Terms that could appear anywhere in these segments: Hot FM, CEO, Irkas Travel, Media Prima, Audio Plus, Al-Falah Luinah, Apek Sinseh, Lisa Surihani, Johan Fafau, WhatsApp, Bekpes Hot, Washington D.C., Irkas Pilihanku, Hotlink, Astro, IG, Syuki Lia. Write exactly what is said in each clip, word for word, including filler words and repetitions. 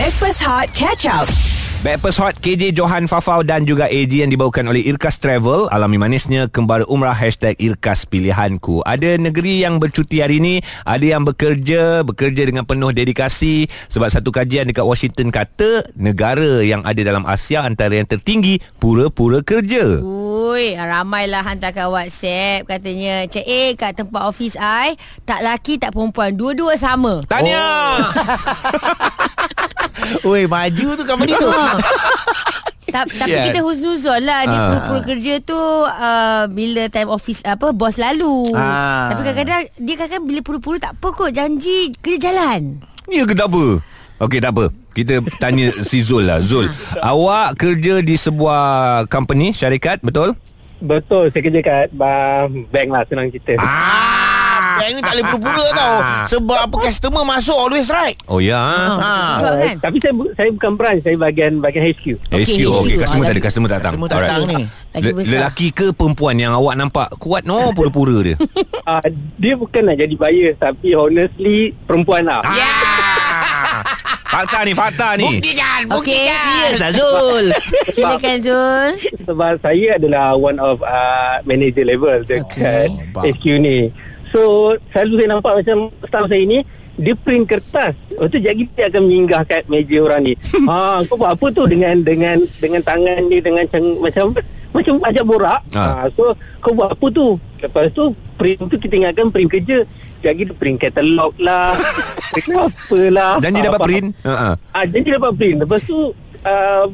Bekpes Hot Catch Up. Bekpes Hot, K J Johan Fafau dan juga A G yang dibawakan oleh Irkas Travel. Alami manisnya kembali umrah, hashtag Irkas Pilihanku. Ada negeri yang bercuti hari ini, ada yang bekerja, bekerja dengan penuh dedikasi. Sebab satu kajian dekat Washington kata, negara yang ada dalam Asia antara yang tertinggi pura-pura kerja. Ui, ramailah hantar kat WhatsApp. Katanya, Cik A kat tempat office I, tak laki tak perempuan, dua-dua sama. Tanya! Oh. Ui, maju tu company tu. Tapi yeah, kita husnuzon lah. Dia pura-pura kerja tu uh, bila time office apa bos lalu. Aa. Tapi kadang-kadang dia kadang-kadang bila pura-pura tak apa kot, janji kerja jalan. Ya ke tak apa? Okey tak apa. Kita tanya si Zul lah. Zul, ha, awak kerja di sebuah company, syarikat, betul? Betul. Saya kerja kat bank lah, senang cerita. Ah, yang ni tak boleh pura-pura tau. Sebab apa, customer masuk always right. Oh ya, ha, ha, ha, kan? Tapi saya saya bukan branch, saya bahagian bagian H Q. Okay, H Q, okey, customer tak ada, customer tak datang. Customer tak datang ni. Lelaki ke perempuan yang awak nampak kuat no pura-pura dia? Uh, dia bukan nak jadi bias, tapi honestly perempuan lah. Fakta ni, fakta ni. Buktikan, buktikan. Okay, yes, Zul. Silakan Zul. Sebab saya adalah one of uh, manager level dekat okay. H Q ni. So, selalu saya nampak macam staff saya ni, dia print kertas. Lepas tu, sekejap kita akan menginggah kat meja orang ni. Ha, kau buat apa tu dengan dengan dengan tangan dia, dengan ceng, macam macam ajak borak. Ha. Ha, so, kau buat apa tu? Lepas tu, print tu kita ingatkan print kerja. Sekejap kita print katalog lah, print apalah. Dan dia dapat print? Ha, dan dia dapat print. Lepas tu, uh,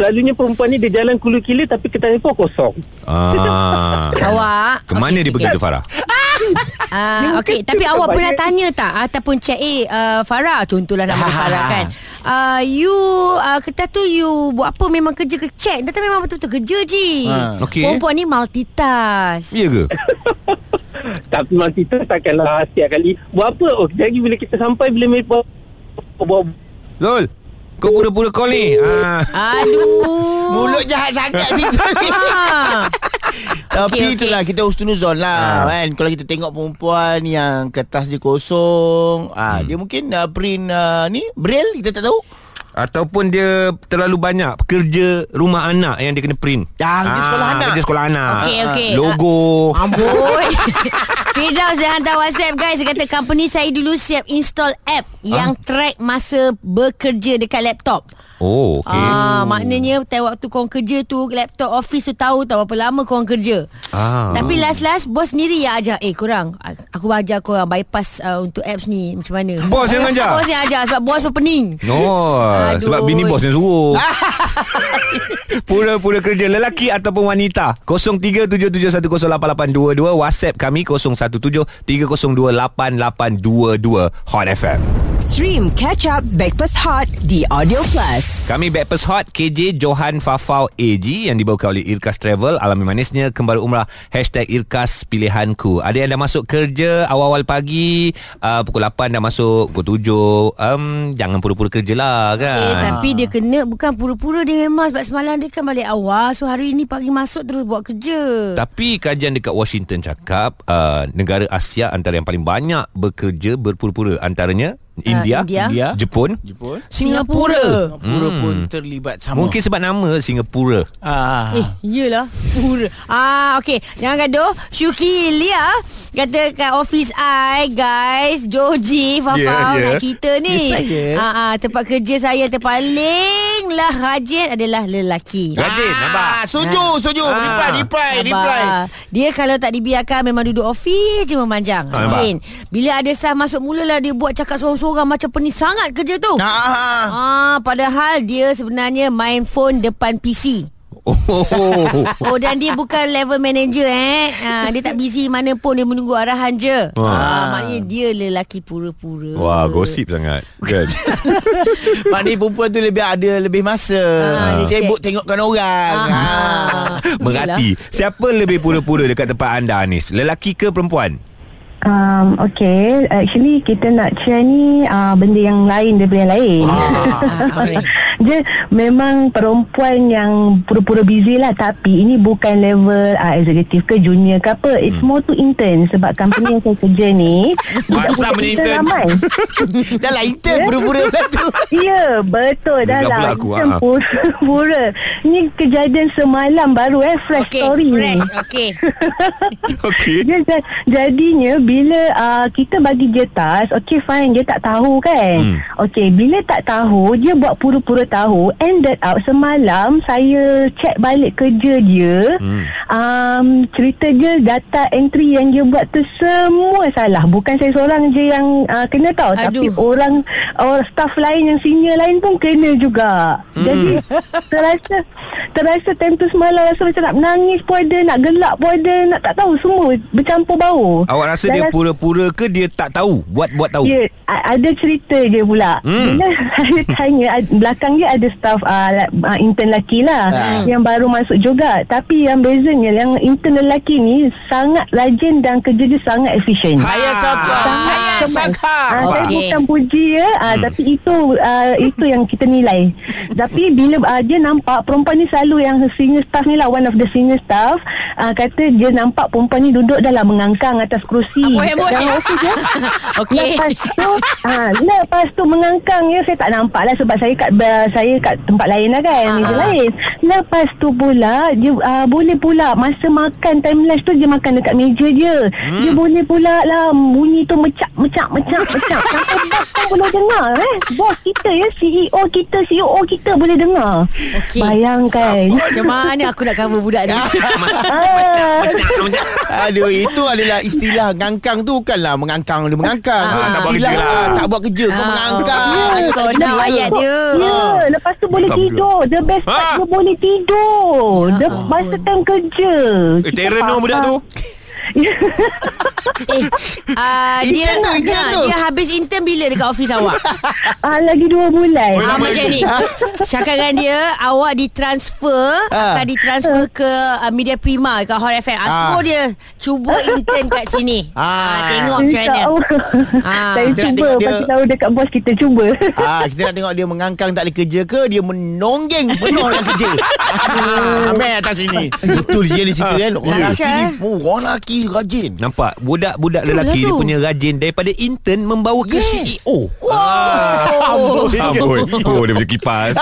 selalunya perempuan ni dia jalan kulu-kili tapi ketangkau kosong. Ah. Awak, kemana okay, dia pergi tu, Farah? Uh, Okey, tapi awak pernah tanya tak ataupun Cik A, uh, Farah, contohlah nama dia Farah kan, uh, you uh, kata tu you buat apa, memang kerja ke check? Datang memang betul-betul kerja je. ha. okay. Perempuan ni multitask. Ya ke? Tapi multitask takkanlah setiap kali. Buat apa? Oh, lagi bila kita sampai, bila mereka Lol, kau pura-pura call ni. ha. Aduh, mulut jahat sangat si Zoli. Tapi okay, itulah okay. kita husnuzon lah, ha. kan. Kalau kita tengok perempuan yang kertas dia kosong, ah, hmm. dia mungkin uh, print uh, ni braille, kita tak tahu. Ataupun dia terlalu banyak kerja rumah anak yang dia kena print. Ah, kerja sekolah anak. Kerja sekolah anak. Okey okey. Logo. Amboi. Fidaus yang hantar WhatsApp guys, dia kata company saya dulu siap install app yang ah? track masa bekerja dekat laptop. Oh, okey. Ah, maknanya waktu korang kerja tu, laptop office tu tahu tak berapa lama korang kerja. Ah. Tapi last-last bos sendiri yang ajar, eh korang, aku ajar korang bypass uh, untuk apps ni macam mana. Bos yang ajar. Bos yang ajar sebab bos pening. No. Aduh. Sebab bini bos yang suruh. Pura-pura kerja, lelaki ataupun wanita. Kosong tiga tujuh tujuh satu kosong lapan lapan dua dua. WhatsApp kami kosong satu tujuh tiga kosong dua lapan lapan dua dua. Hot F M. Stream Catch Up Bekpes Hot di Audio Plus. Kami Bekpes Hot, K J Johan Fafau, A G yang dibawakan oleh Irkas Travel. Alami manisnya kembali umrah, hashtag Irkas Pilihanku. Ada yang dah masuk kerja awal-awal pagi, uh, pukul lapan dah masuk, pukul tujuh, um, jangan pura-pura kerja lah kan. Eh, tapi dia kena, bukan pura-pura dia memang. Sebab semalam dia kan balik awal, so hari ini pagi masuk terus buat kerja. Tapi kajian dekat Washington cakap, uh, negara Asia antara yang paling banyak bekerja berpura-pura, antaranya India, uh, India, India, Jepun, Jepun. Singapura. Singapura hmm. pun terlibat sama. Mungkin sebab nama Singapura. Ah. Eh, iyalah. Pura. Ah, okey. Jangan gaduh. Syuki Lia kata kat office I, guys, Joji, Fafau yeah, yeah. nak cerita ni. Ah, yes, ah, uh, uh, tempat kerja saya terpalinglah rajin adalah lelaki. Rajin, ah, nampak. Setuju, setuju. Ah. Reply, reply, nampak. reply. Dia kalau tak dibiarkan memang duduk office je memanjang. Rajin. Ah, bila ada sah masuk mulalah dia buat cakap sorang-sorang orang macam pening sangat kerja tu. Ha, ah, padahal dia sebenarnya main phone depan P C. Oh. Oh, dan dia bukan level manager eh. Ha, dia tak busy mana pun, dia menunggu arahan je. Ha, maknanya dia lelaki pura-pura. Wah, gosip sangat. Kan. Maknanya perempuan tu lebih ada lebih masa. Ha, sibuk tengokkan orang. Ha. Berhati. Siapa lebih pura-pura dekat tempat anda, Anis? Lelaki ke perempuan? Um, okay, actually kita nak share ni uh, benda yang lain daripada yang lain. ah, okay. Dia memang perempuan yang pura-pura busy lah, tapi ini bukan level uh, executive ke junior ke apa. It's hmm. more to intern, sebab company yang saya kerja ni masa punya intern ramai. Dah lah intern pura-pura lah tu. Ya, betul. Dah lah intern pura-pura. Ni kejadian semalam baru eh, fresh okay, story fresh. Okay. Okay. Dia, jadinya bila uh, kita bagi dia task, okay fine, dia tak tahu kan. Hmm. Okay, bila tak tahu, dia buat pura-pura tahu. Ended up semalam saya check balik kerja dia. Hmm. Um, cerita dia, data entry yang dia buat tu semua salah. Bukan saya seorang je yang uh, kena tau. Aduh. Tapi orang or staff lain yang senior lain pun kena juga. Hmm. Jadi terasa terasa time tu semalam rasa macam nak menangis pun ada, nak gelak pun ada, nak tak tahu, semua bercampur baur. Awak rasa dan dia rasa pura-pura ke dia tak tahu? Buat-buat tahu? Ya, ada cerita je pula. Hmm. Bila saya tanya, belakang dia ada staff uh, intern lelaki lah hmm. yang baru masuk juga. Tapi yang bezanya, yang intern lelaki ni sangat rajin dan kerja dia sangat efisien. Saya sabar. Saya sabar. Uh, saya okay. bukan puji ya, uh, hmm. tapi itu uh, itu yang kita nilai. Tapi bila uh, dia nampak perempuan ni selalu yang senior staff ni lah, one of the senior staff uh, kata dia nampak perempuan ni duduk dalam mengangkang atas kerusi. Dalam kerusi dia. Okay. Lepas tu, uh, lepas tu mengangkang ya, saya tak nampak lah sebab saya kat saya kat tempat lain lah kan, uh-huh. meja lain. Lepas tu pula dia uh, boleh pula masa makan time lunch tu dia makan dekat meja dia. Hmm. Dia boleh pula lah bunyi tu mecak mecak mecak mecak. Sampai bos pun boleh dengar eh. Bos kita ya, C E O kita, C O O kita boleh dengar. Okay. Bayangkan. Sampai macam mana aku nak cover budak ni? Aduh, itu adalah istilah ngangkang tu, bukanlah mengangkang dia mengangkang. Ah, tak buat kerja lah. Tak buat kerja ah, kau mengangkang. Kau nak ayat dia. Ya, lepas tu boleh tidur. The best part ha? tu boleh tidur. The masa time kerja. Eh, terreno budak tu. eh, uh, dia, tu, dia, dia habis intern bila dekat office awak? Uh, lagi dua bulan. Oh, ah, macam ni cakapkan dia, awak ditransfer uh. akan ditransfer ke uh, Media Prima dekat Hot F M. Asmo uh. dia cuba intern kat sini uh. Uh, tengok macam mana. uh. Saya kita cuba bagi tahu dekat bos kita cuba. uh, Kita nak tengok dia mengangkang tak boleh kerja ke, dia menonggeng penuh dengan kerja. Ambil atas sini. Betul je dia cerita kan. Orang sini orang lelaki rajin. Nampak budak-budak itulah lelaki tu. Dia punya rajin daripada intern membawa ke yes. C E O. Wow. Ah, amboi. Amboi. Oh, dia punya kipas.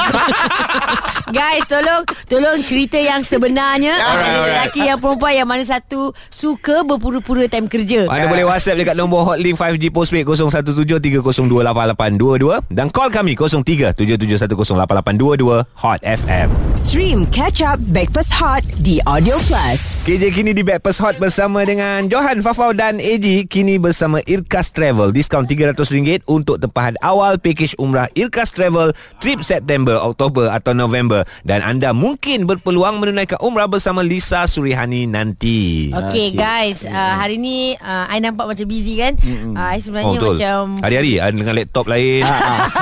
Guys, tolong tolong cerita yang sebenarnya. Alright, ada lelaki yang perempuan yang mana satu suka berpura-pura time kerja. Anda yeah. boleh WhatsApp dekat nombor hotlink five G postpaid kosong satu tujuh tiga kosong dua lapan lapan dua dua dan call kami kosong tiga tujuh tujuh satu kosong lapan lapan dua dua. Hot F M. Stream catch up Bekpes Hot di Audio Plus. K J kini di Bekpes Hot bersama dengan Johan Fafau dan A G, kini bersama Irkas Travel. Diskaun tiga ratus ringgit untuk tempahan awal pakej umrah Irkas Travel trip September, Oktober atau November, dan anda mungkin berpeluang menunaikan umrah bersama Lisa Surihani nanti. Okey okay. guys, uh, hari ni uh, I nampak macam busy kan. uh, I sebenarnya oh, macam hari-hari dengan laptop lain,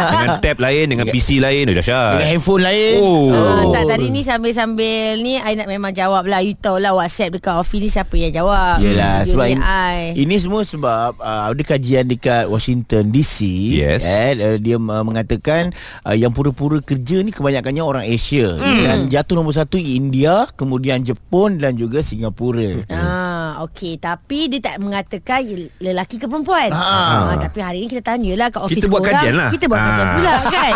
dengan tab lain, dengan P C lain. Oh, dahsyat. Dengan handphone lain. oh. uh, Tak, tadi ni sambil-sambil ni I nak memang jawab lah. You tahu lah WhatsApp dekat office ni siapa yang jawab. Yelah, dia sebab in, ini semua sebab uh, ada kajian dekat Washington D C. Yes. And, uh, dia uh, mengatakan uh, yang pura-pura kerja ni kebanyakannya orang Asia. Hmm. Dan jatuh nombor satu India, kemudian Jepun dan juga Singapura. Ah, okey, tapi dia tak mengatakan lelaki ke perempuan. Ah. Ah, tapi hari ni kita tanyalah kat office korang. Kita buat kajian lah. Kita buat ah. kajian pula kan.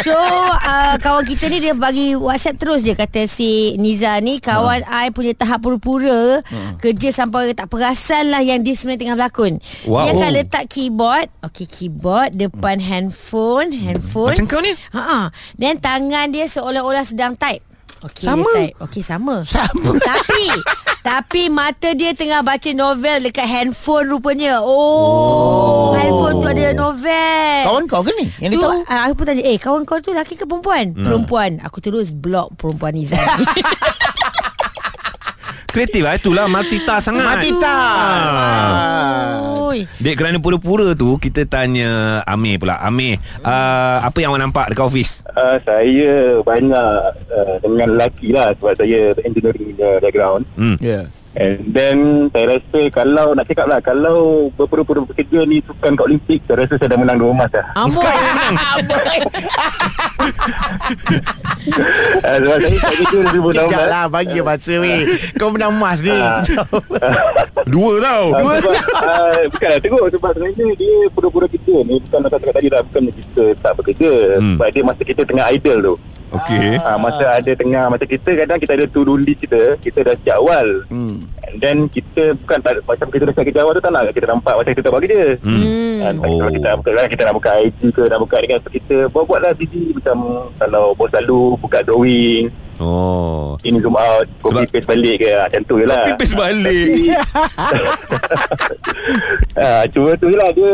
So uh, kawan kita ni dia bagi WhatsApp terus je, kata si Niza ni, kawan ah. I punya tahap pura-pura ah. kerja sampai tak perasan lah yang dia sebenarnya tengah berlakon. Wow. Dia akan letak keyboard, okey keyboard depan hmm. handphone, handphone. Macam kau ni? Ha. Dan tangan dia seolah olah sedang type. Okey, sama. Type. Okey, sama. Sama. Tapi tapi mata dia tengah baca novel dekat handphone rupanya. Oh, oh. handphone tu ada novel. Kawan kau ke ni? Yang tu, dia tahu. Uh, aku pun tanya, "Eh, kawan kau tu lelaki ke perempuan?" Hmm. Perempuan. Aku terus block perempuan Izan. Kreatif lah, itulah multitask sangat. Multitask. Dek, kerana pura-pura tu, kita tanya Amir pula. Amir, uh, apa yang awak nampak dekat office? Uh, saya banyak uh, dengan lelaki lah sebab saya engineering uh, background. Hmm. Yeah. And then saya rasa kalau nak cakap lah, kalau berpura-pura bekerja ni sukan kat Olimpik, saya rasa saya dah menang dua emas dah. Amboi. Sebab saya tak kerja dua ribu enam belas. Sekejap lah, bagi masa weh. Kau menang emas ni. Dua tau. Dua tau. Bukanlah teruk, sebab sebenarnya dia pura-pura kerja ni. Bukan nak cakap tadi lah, bukan kita tak bekerja. Hmm. Sebab dia masa kita tengah idle tu. Okey. Ha, masa ada tengah, masa kita kadang kita ada to-do list kita, kita dah siap awal. Hmm. And then kita bukan tak, macam kita dah siap kerja awal tu tak nak kita nampak macam kita tak buat kerja. Hmm. Ha, oh. Kalau kita nak buka, kita nak buka I G ke, nak buka dengan kita buat-buatlah busy. Macam kalau bos lalu buka drawing. Oh. Ini zoom out, copy paste balik ke, macam tu je lah. Copy paste balik. Ha, cuma tu je lah dia,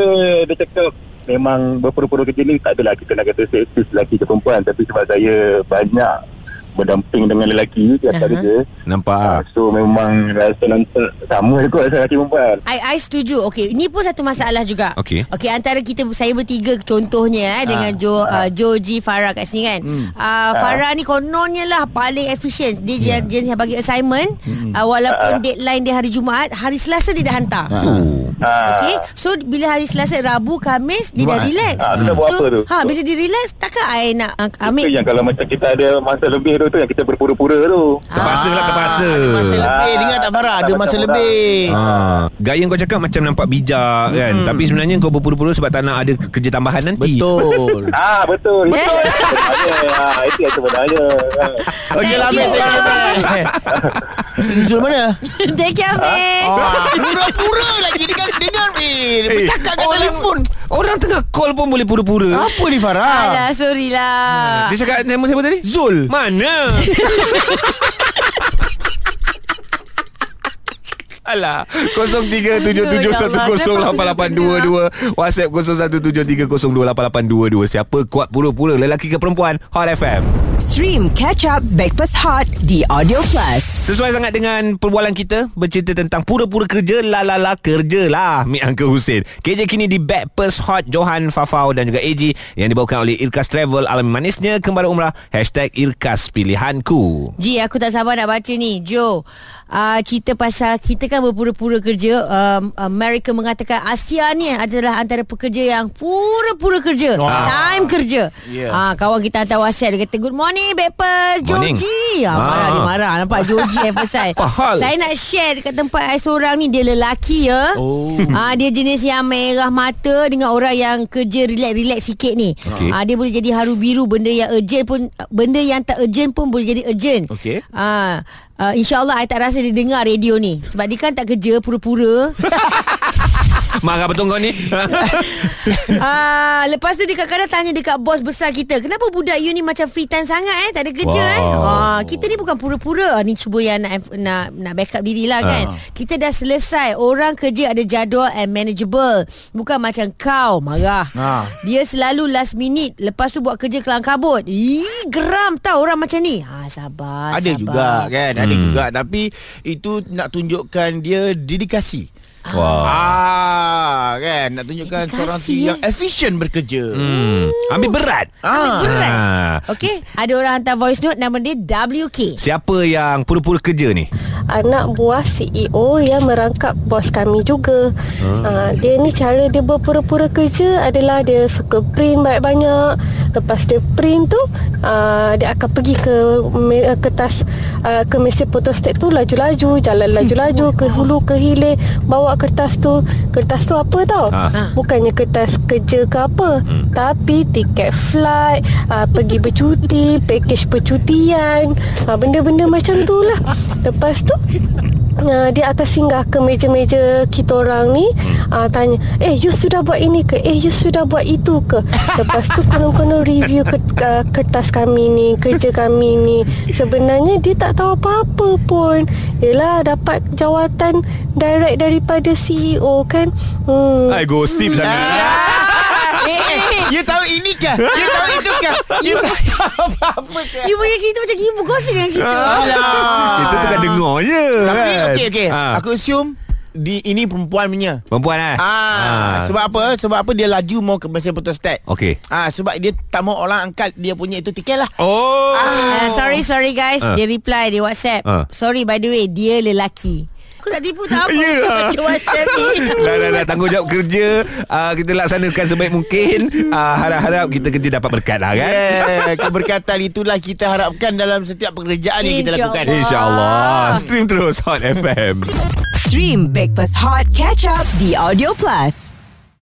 dia cakap memang berpura-pura kerja ni tak adalah kita nak kata seksis lelaki ke perempuan, tapi sebab saya banyak berdamping dengan lelaki di atas kerja, nampak uh, so memang rasa sama je kot rasa lelaki perempuan. I, I setuju. Okey, ini pun satu masalah juga. Okey, okay, antara kita, saya bertiga contohnya eh, ha. dengan Jo, ha. uh, Joji, Farah kat sini kan. hmm. uh, Farah ha. ni kononnya lah paling efisien. Dia yeah. jenis yang bagi assignment, hmm. uh, walaupun ha. deadline dia hari Jumaat, hari Selasa dia dah hantar. ha. ha. Okey, so bila hari Selasa, Rabu, Khamis, dia dah relax. ha. Ha. So, ha, bila dia relax, takkan I nak uh, ambil. Itu yang kalau macam kita ada masa lebih tu yang kita berpura-pura tu. Terpaksa lah, terpaksa. Ada masa lebih. Aa, dengar tak Farah? Ada masa lebih. Aa, gaya yang kau cakap macam nampak bijak hmm. kan, tapi sebenarnya kau berpura-pura sebab tak nak ada kerja tambahan nanti. Betul. Ah, betul. Betul. Ah, itu yang sebenarnya. Okey lah, Amir. Zul mana? Thank you, Amir. Pura-pura lagi dengan dengan Amir. Bercakap kat telefon. Orang tengah call pun boleh pura-pura. Apa ni Farah? Alah, sorry lah. Dia cakap nama siapa tadi? Zul. Mana? Alah, kosong tiga tujuh tujuh satu kosong lapan lapan dua dua, WhatsApp kosong satu tujuh tiga kosong dua lapan lapan dua dua. Siapa kuat pura-pura, lelaki ke perempuan? Hot F M. Stream catch up Bekpes Hot di Audio Plus. Sesuai sangat dengan perbualan kita bercerita tentang pura-pura kerja, la la la kerjalah. Mik Angka Husin. K J kini di Bekpes Hot, Johan Fafau dan juga A G, yang dibawakan oleh Irkas Travel, alami manisnya kembali umrah. hashtag Irkas Pilihanku. Ji, aku tak sabar nak baca ni. Jo, uh, cerita pasal kita kan berpura-pura kerja. um, Amerika mengatakan Asia ni adalah antara pekerja yang pura-pura kerja. Wow. Time kerja. yeah. ha, Kawan kita hantar WhatsApp, dia kata, good morning Bekpes, Joji. ha, ah. Marah dia marah. Nampak Joji yang pasal. Saya nak share dekat tempat saya seorang ni. Dia lelaki ya. oh. ha, Dia jenis yang merah mata dengan orang yang kerja relax-relax sikit ni. okay. ha, Dia boleh jadi haru biru. Benda yang urgent pun, benda yang tak urgent pun boleh jadi urgent. okay. ha, Uh, InsyaAllah I tak rasa dia dengar radio ni, sebab dia kan tak kerja, pura-pura. Marah betul kau ni. uh, Lepas tu dia kadang-kadang tanya dekat bos besar kita, kenapa budak you ni macam free time sangat eh, tak ada kerja. wow. eh uh, Kita ni bukan pura-pura. uh, Ni cuba yang nak, nak, nak backup diri lah kan. uh. Kita dah selesai. Orang kerja ada jadual and manageable, bukan macam kau. Marah. uh. Dia selalu last minute, lepas tu buat kerja kelang kabut. Ih, geram tau orang macam ni. ha, Sabar. Ada sabar juga kan. Ada hmm. juga, tapi itu nak tunjukkan dia dedikasi. Wow. Ah, kan nak tunjukkan dedikasi seorang si yang efisien bekerja. Hmm. Ambil berat. Ambil ah. berat. Ah. Okey, ada orang hantar voice note, nama dia W K. Siapa yang pura-pura kerja ni? Anak buah C E O yang merangkap bos kami juga. ah. Ah, Dia ni cara dia berpura-pura kerja adalah dia suka print banyak-banyak. Lepas dia print tu, ah, dia akan pergi ke me- kertas ah, ke mesin photostat tu laju-laju, jalan laju-laju ke hulu ke hilir, bawa kertas tu. Kertas tu apa tau? ah. Bukannya kertas kerja ke apa, hmm. tapi tiket flight, ah, pergi bercuti, package percutian, ah, benda-benda macam tu lah. Lepas tu Uh, dia akan singgah ke meja-meja kita orang ni, uh, tanya, eh you sudah buat ini ke? Eh you sudah buat itu ke? Lepas tu konon-konon review kert- uh, kertas kami ni, kerja kami ni. Sebenarnya dia tak tahu apa-apa pun. Yelah, dapat jawatan direct daripada C E O kan. hmm. I gosip sangat. You tahu ini kah? You tahu itu kah? You tak tahu apa-apa kah? You punya cerita macam ibu gosip dengan kita. Alah, kita tukar dengar je. Tapi kan? Okey, okey. Ha. Aku assume di ini perempuan punya. Perempuan eh? Ha. Ha. Sebab apa? Sebab apa dia laju mau ke mesin photostat. Okey. Ah, ha. Sebab dia tak mau orang angkat dia punya itu tiket lah. Oh. Ha. Uh, sorry, sorry guys. Uh. Dia reply di WhatsApp. Uh. Sorry by the way, dia lelaki. aku tak tipu tak apa. Yeah. Macam WhatsApp ni. Lah lah lah, tanggungjawab kerja uh, kita laksanakan sebaik mungkin. Uh, harap-harap kita kerja dapat berkat lah kan. Yeah, keberkatan itulah kita harapkan dalam setiap pekerjaan yang kita lakukan. InsyaAllah. Stream terus Hot F M. Stream Bekpes Hot Catch Up di Audio Plus.